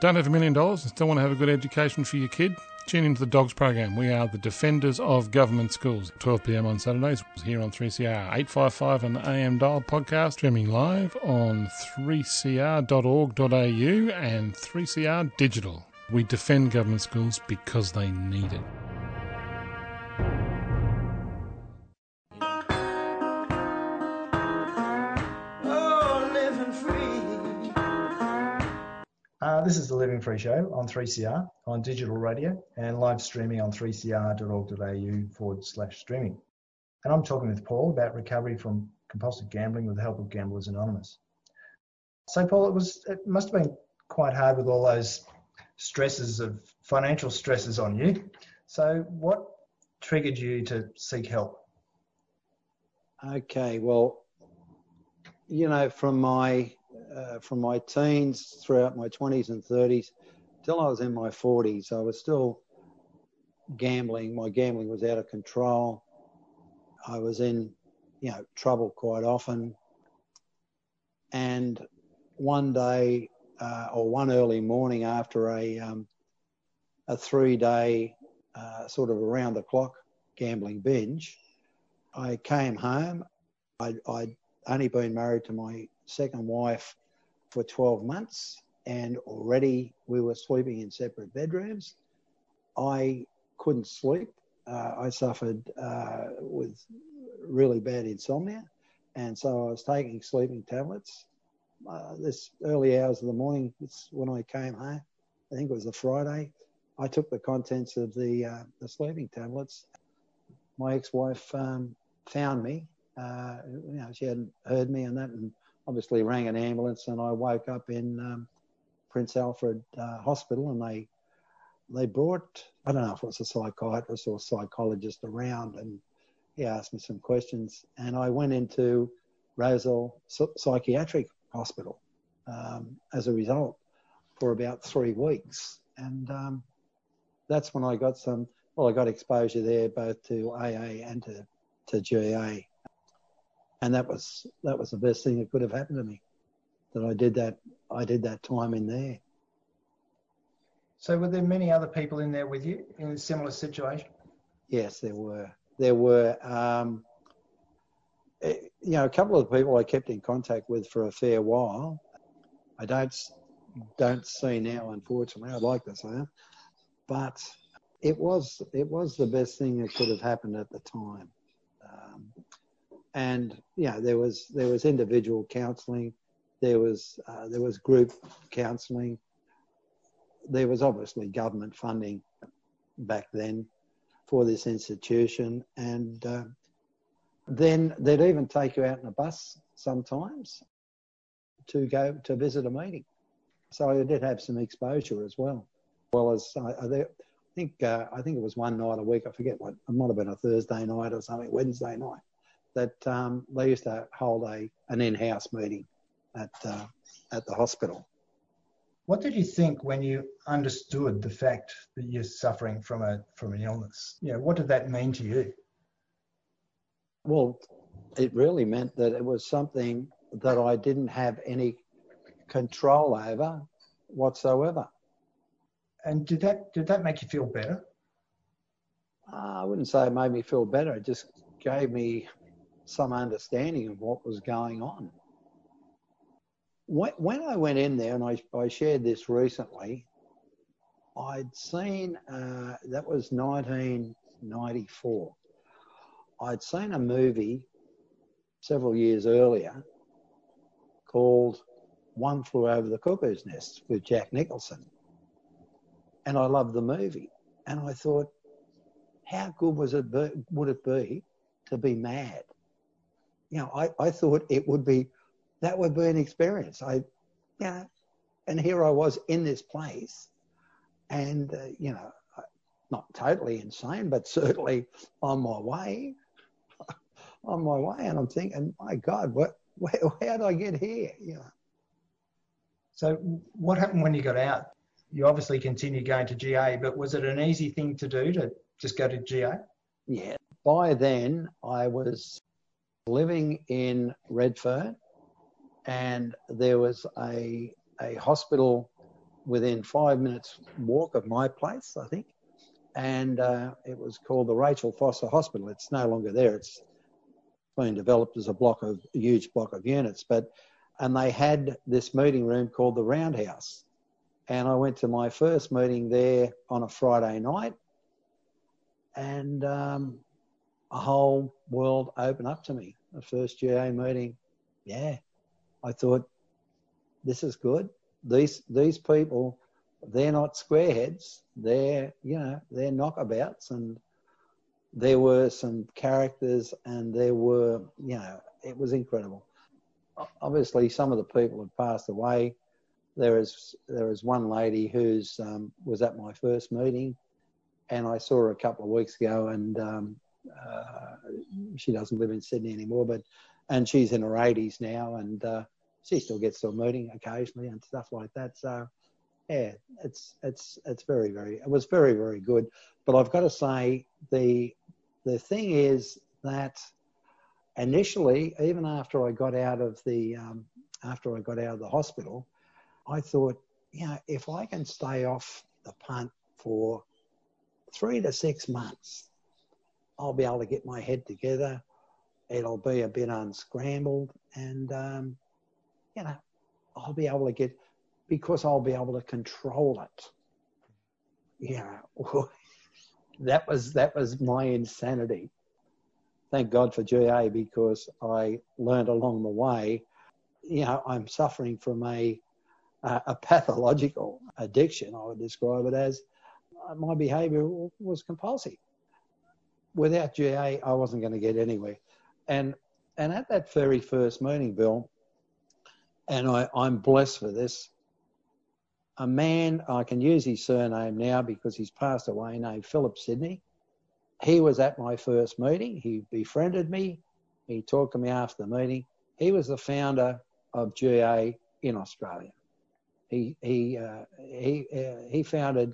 Don't have a million dollars and still want to have a good education for your kid? Tune into the Dogs program. We are the defenders of government schools. twelve p.m. on Saturdays here on three C R. eight fifty-five on the A M dial, podcast streaming live on three c r dot org dot a u and three C R Digital. We defend government schools because they need it. Uh, this is the Living Free Show on three C R, on digital radio, and live streaming on three c r dot org dot a u forward slash streaming. And I'm talking with Paul about recovery from compulsive gambling with the help of Gamblers Anonymous. So, Paul, it was it must have been quite hard with all those stresses of financial stresses on you. So what triggered you to seek help? Okay, well, you know, from my... Uh, from my teens throughout my twenties and thirties till I was in my forties, I was still gambling. My gambling was out of control. I was in, you know, trouble quite often. And one day, uh, or one early morning after a um, a three-day uh, sort of around-the-clock gambling binge, I came home. I'd, I'd only been married to my second wife for twelve months, and already we were sleeping in separate bedrooms. I couldn't sleep. Uh, I suffered uh, with really bad insomnia, and so I was taking sleeping tablets. Uh, this early hours of the morning, it's when I came home, I think it was a Friday, I took the contents of the, uh, the sleeping tablets. My ex-wife um, found me. Uh, you know, she hadn't heard me and that, and obviously rang an ambulance, and I woke up in um, Prince Alfred uh, Hospital, and they they brought, I don't know if it was a psychiatrist or a psychologist around, and he asked me some questions, and I went into Rosal Psychiatric Hospital um, as a result for about three weeks. And um, that's when I got some, well, I got exposure there both to A A and to, to G A. And that was that was the best thing that could have happened to me, that I did that I did that time in there. So were there many other people in there with you in a similar situation? Yes, there were. There were, um, it, you know, a couple of people I kept in contact with for a fair while. I don't don't see now, unfortunately. I'd like to say that, but it was it was the best thing that could have happened at the time. Um, And you know, there was there was individual counselling, there was uh, there was group counselling, there was obviously government funding back then for this institution, and uh, then they'd even take you out in a bus sometimes to go to visit a meeting. So I did have some exposure as well. Well as uh, there, I think uh, I think it was one night a week. I forget what. It might have been a Thursday night or something, Wednesday night. That um, they used to hold a an in-house meeting at uh, at the hospital. What did you think when you understood the fact that you're suffering from a from an illness? You know, what did that mean to you? Well, it really meant that it was something that I didn't have any control over whatsoever. And did that did that make you feel better? Uh, I wouldn't say it made me feel better. It just gave me some understanding of what was going on. When I went in there, and I, I shared this recently, I'd seen, uh, that was nineteen ninety-four. I'd seen a movie several years earlier called One Flew Over the Cuckoo's Nest with Jack Nicholson. And I loved the movie. And I thought, how good was it be, would it be to be mad? You know, I, I thought it would be, that would be an experience. I, you know, and here I was in this place and, uh, you know, not totally insane, but certainly on my way, on my way. And I'm thinking, my God, what, where, how did I get here? You know. So what happened when you got out? You obviously continued going to G A, but was it an easy thing to do to just go to G A? Yeah. By then, I was living in Redfern, and there was a a hospital within five minutes walk of my place, I think, and uh, it was called the Rachel Foster Hospital. It's no longer there. It's been developed as a block of a huge block of units, but and they had this meeting room called the Roundhouse. And I went to my first meeting there on a Friday night, and um, a whole world opened up to me. The first G A meeting, yeah, I thought, this is good. These these people, they're not squareheads. They're, you know, they're knockabouts, and there were some characters, and there were, you know, it was incredible. Obviously, some of the people had passed away. There is there is one lady who's um, was at my first meeting, and I saw her a couple of weeks ago, and um, uh, she doesn't live in Sydney anymore, but and she's in her eighties now, and uh, she still gets to a meeting occasionally and stuff like that. So yeah, it's it's it's very very it was very very good. But I've got to say the the thing is that initially, even after I got out of the um, after I got out of the hospital, I thought, you know, if I can stay off the punt for three to six months, I'll be able to get my head together. It'll be a bit unscrambled, and, um, you know, I'll be able to get, because I'll be able to control it. You know, that was, that was my insanity. Thank God for G A, because I learned along the way, you know, I'm suffering from a, Uh, a pathological addiction, I would describe it as. Uh, my behaviour w- was compulsive. Without G A, I wasn't going to get anywhere. And and at that very first meeting, Bill, and I, I'm blessed for this, a man, I can use his surname now because he's passed away, named Philip Sidney. He was at my first meeting. He befriended me. He talked to me after the meeting. He was the founder of G A in Australia. He he uh, he uh, he founded.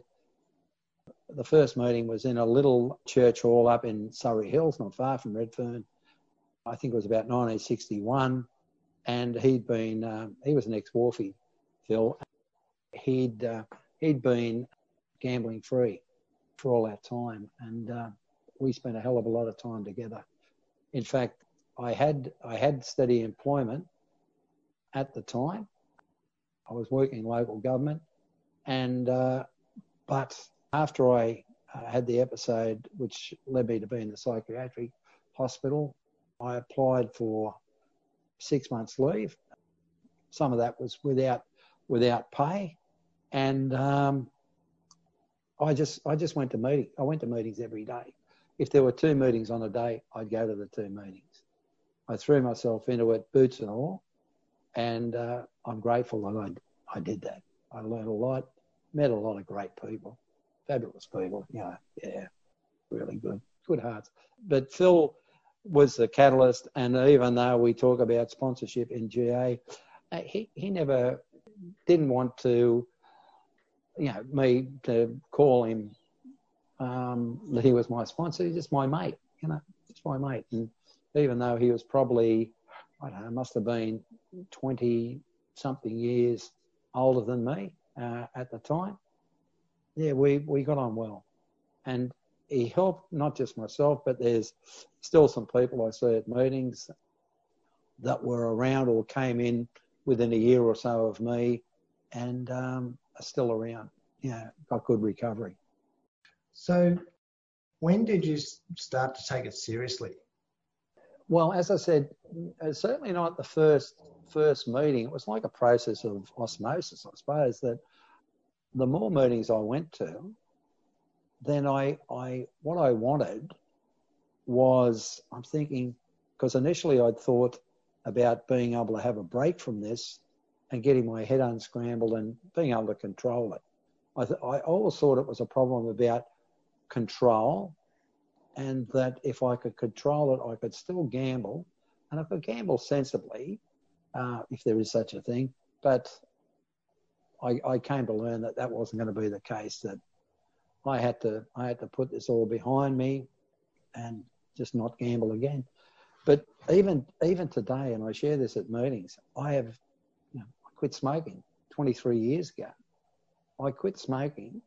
The first meeting was in a little church hall up in Surrey Hills, not far from Redfern. I think it was about nineteen sixty-one, and he'd been um, he was an ex-wharfie, Phil. He'd uh, he'd been gambling free for all that time, and uh, we spent a hell of a lot of time together. In fact, I had I had steady employment at the time. I was working in local government, and uh, but after I uh, had the episode which led me to be in the psychiatric hospital, I applied for six months leave. Some of that was without without pay, and um, I just I just went to meeting. I went to meetings every day. If there were two meetings on a day, I'd go to the two meetings. I threw myself into it, boots and all. And uh, I'm grateful that I, I did that. I learned a lot, met a lot of great people, fabulous people, you know, yeah, really good, good hearts. But Phil was the catalyst, and even though we talk about sponsorship in G A, he, he never didn't want to, you know, me to call him um, that he was my sponsor. He's just my mate, you know, just my mate. And even though he was probably, I don't know, must have been twenty-something years older than me uh, at the time. Yeah, we, we got on well. And he helped not just myself, but there's still some people I see at meetings that were around or came in within a year or so of me and um, are still around. Yeah, got good recovery. So when did you start to take it seriously? Well, as I said, certainly not the first first meeting. It was like a process of osmosis, I suppose, that the more meetings I went to, then I, I what I wanted was, I'm thinking, because initially I'd thought about being able to have a break from this and getting my head unscrambled and being able to control it. I, th- I always thought it was a problem about control, and that if I could control it, I could still gamble, and I could gamble sensibly, uh, if there is such a thing. But I, I came to learn that that wasn't going to be the case, that I had to I had to put this all behind me and just not gamble again. But even even today, and I share this at meetings, I have you know, I quit smoking twenty-three years ago. I quit smoking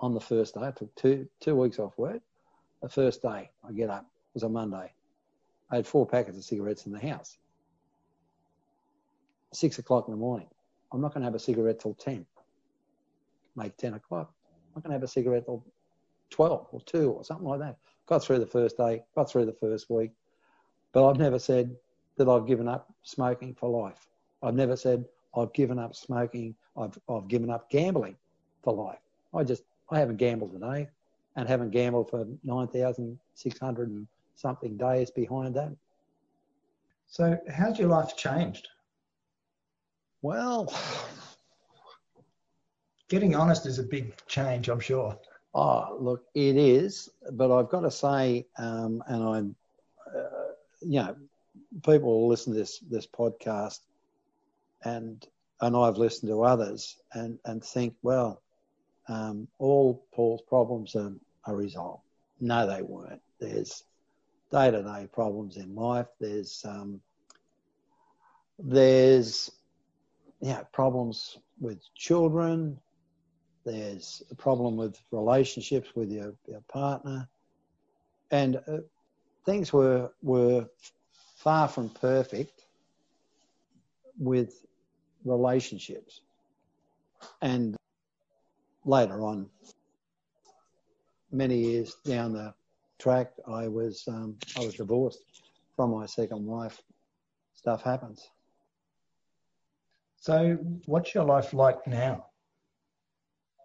on the first day. I took two two weeks off work. The first day I get up, it was a Monday. I had four packets of cigarettes in the house. Six o'clock in the morning. I'm not going to have a cigarette till ten. Make ten o'clock. I'm not going to have a cigarette till twelve or two or something like that. Got through the first day, got through the first week. But I've never said that I've given up smoking for life. I've never said I've given up smoking. I've I've given up gambling for life. I just, I haven't gambled today and haven't gambled for nine thousand six hundred and something days behind that. So how's your life changed? Well, getting honest is a big change, I'm sure. Oh, look, it is. But I've got to say, um, and I'm, uh, you know, people will listen to this this podcast, and and I've listened to others, and, and think, well, um, all Paul's problems are, are resolved. No, they weren't. There's day-to-day problems in life. There's um, there's yeah you know, problems with children. There's a problem with relationships with your, your partner, and uh, things were were far from perfect with relationships. And later on, many years down the track, I was um, I was divorced from my second wife. Stuff happens. So, what's your life like now?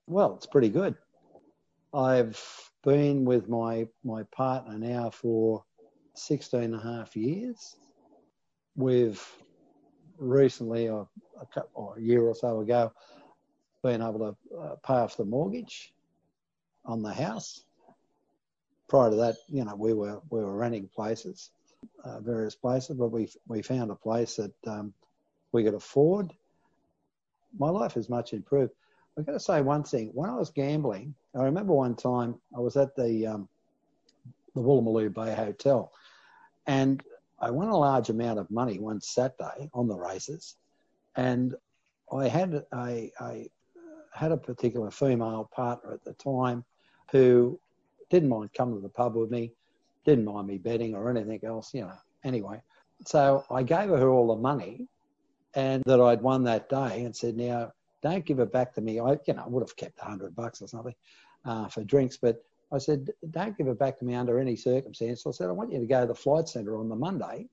Well, it's pretty good. I've been with my my partner now for sixteen and a half years. We've recently, a, a, couple, a year or so ago, been able to uh, pay off the mortgage on the house. Prior to that, you know, we were we were renting places, uh, various places, but we we found a place that um, we could afford. My life is much improved. I've got to say one thing. When I was gambling, I remember one time I was at the um, the Woolloomooloo Bay Hotel, and I won a large amount of money one Saturday on the races, and I had a, a had a particular female partner at the time who didn't mind coming to the pub with me, didn't mind me betting or anything else, you know. Anyway, so I gave her all the money and that I'd won that day, and said, now, don't give it back to me. I, you know, I would have kept one hundred bucks or something uh, for drinks, but I said, don't give it back to me under any circumstance. I said, I want you to go to the flight centre on the Monday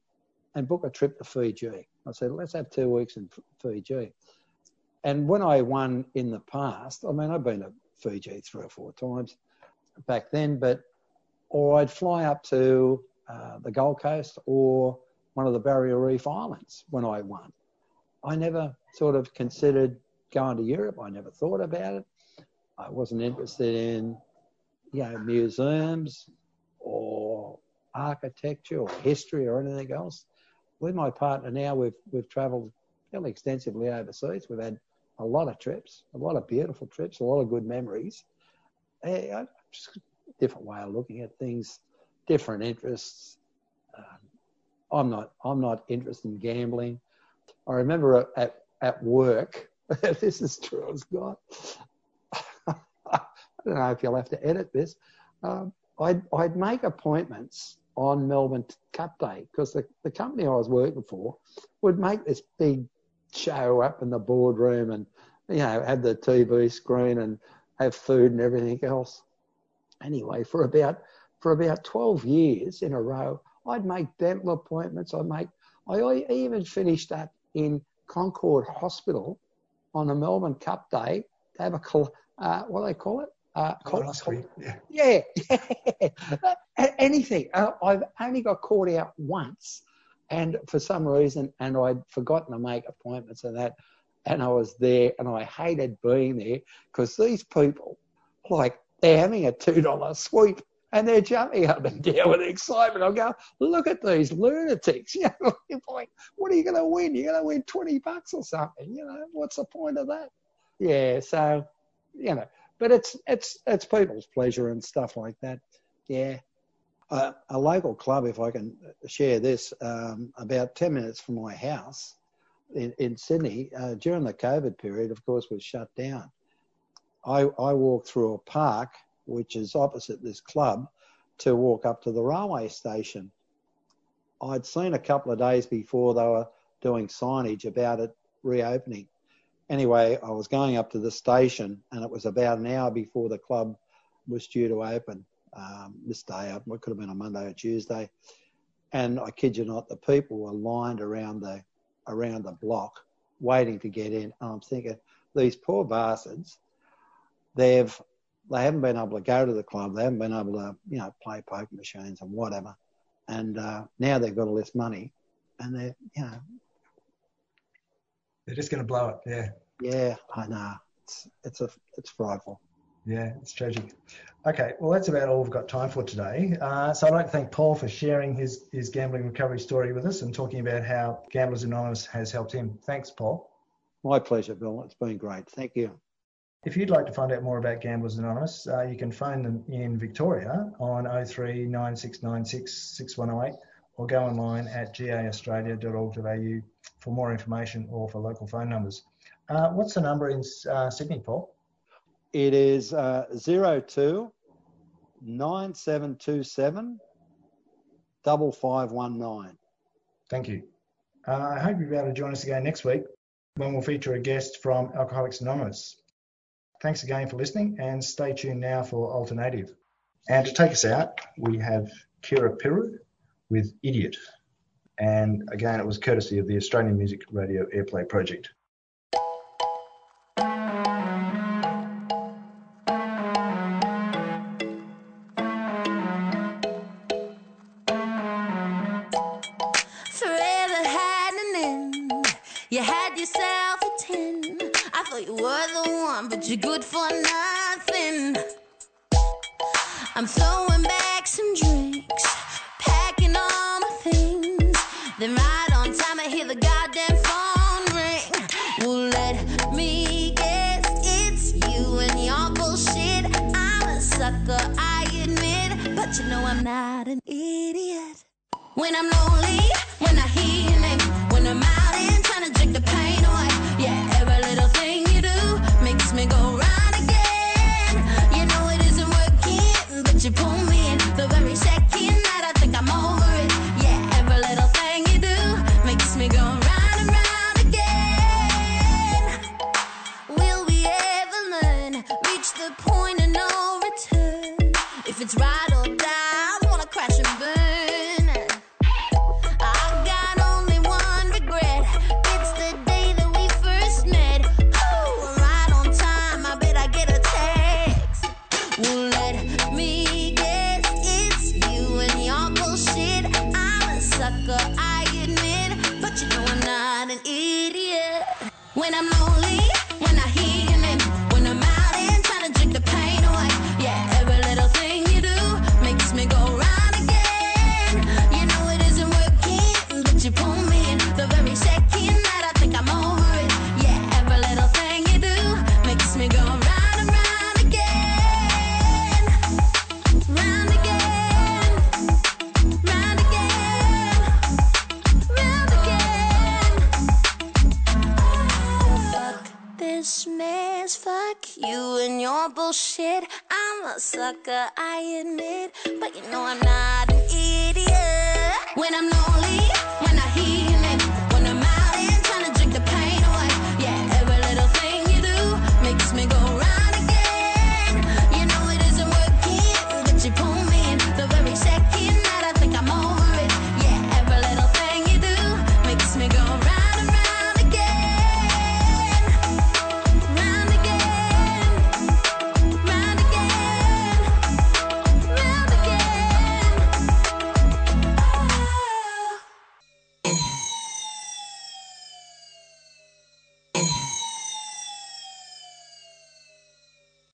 and book a trip to Fiji. I said, let's have two weeks in Fiji. And when I won in the past, I mean, I've been to Fiji three or four times back then, but or I'd fly up to uh, the Gold Coast or one of the Barrier Reef Islands when I won. I never sort of considered going to Europe. I never thought about it. I wasn't interested in, you know, museums or architecture or history or anything else. With my partner now, we've we've travelled fairly extensively overseas. We've had a lot of trips, a lot of beautiful trips, a lot of good memories. A different way of looking at things, different interests. Um, I'm not I'm not interested in gambling. I remember at at work. This is true as God. I don't know if you'll have to edit this. Um, I'd, I'd make appointments on Melbourne Cup Day because the, the company I was working for would make this big show up in the boardroom and, you know, have the T V screen and have food and everything else. Anyway, for about for about twelve years in a row, I'd make dental appointments. I'd make, I, I even finished up in Concord Hospital on a Melbourne Cup Day to have a, uh, what do they call it? Uh, colonoscopy. Yeah. yeah. yeah. Anything. Uh, I've only got caught out once, and for some reason, and I'd forgotten to make appointments and that, and I was there, and I hated being there because these people, like, they're having a two dollar sweep and they're jumping up and down with excitement. I go, look at these lunatics. You know, like, what are you going to win? You're going to win twenty bucks or something. You know, what's the point of that? Yeah, so, you know, but it's it's it's people's pleasure and stuff like that. Yeah. Uh, a local club, if I can share this, um, about ten minutes from my house in, in Sydney, uh, during the COVID period, of course, was shut down. I, I walked through a park, which is opposite this club, to walk up to the railway station. I'd seen a couple of days before they were doing signage about it reopening. Anyway, I was going up to the station, and it was about an hour before the club was due to open, um, this day up. It could have been a Monday or Tuesday. And I kid you not, the people were lined around the around the block waiting to get in. And I'm thinking, these poor bastards, They've, they haven't been able to go to the club. They haven't been able to, you know, play poker machines and whatever. And uh, now they've got all this money, and they're, you know, they're just going to blow it. Yeah. Yeah, I know. It's it's a it's frightful. Yeah, it's tragic. Okay, well, that's about all we've got time for today. Uh, so I'd like to thank Paul for sharing his his gambling recovery story with us and talking about how Gamblers Anonymous has helped him. Thanks, Paul. My pleasure, Bill. It's been great. Thank you. If you'd like to find out more about Gamblers Anonymous, uh, you can phone them in Victoria on oh three nine six nine six six one oh eight or go online at g a australia dot org dot a u for more information or for local phone numbers. Uh, what's the number in uh, Sydney, Paul? It is uh, oh two nine seven two seven five five one nine. Thank you. Uh, I hope you'll be able to join us again next week when we'll feature a guest from Alcoholics Anonymous. Thanks again for listening, and stay tuned now for Alternative. And to take us out, we have Kira Piru with Idiot. And again, it was courtesy of the Australian Music Radio Airplay Project. You're good for nothing. I'm throwing back some drinks, packing all my things. Then right on time I hear the goddamn phone ring. Well, let me guess, it's you and your bullshit. I'm a sucker, I admit, but you know I'm not an idiot. When I'm lonely, when I hear your name, when I'm out and trying to drink the pain away. Yeah, every little thing you do makes me go round again. You know it isn't working, but you pull me in the very second that I think I'm over it. Yeah, every little thing you do makes me go round and round again. Will we ever learn, reach the point of no return? If it's right or die, I wanna crash and burn. I've got only one regret, it's the day that we first met. Well, let me guess, it's you and your bullshit. I'm a sucker, I admit, but you know I'm not an idiot. When I'm lonely, when I hear your name, when I'm out and trying to drink the pain away. Yeah, every little thing you do makes me go round again. You know it isn't working, but you pull me in the very second that I think I'm over it. Yeah, every little thing you do makes me go round and round again. Round again, round again, round again. Oh, fuck this mess, fuck you and your bullshit. I'm a sucker, I admit, but you know I'm not an idiot. When I'm lonely, when I hear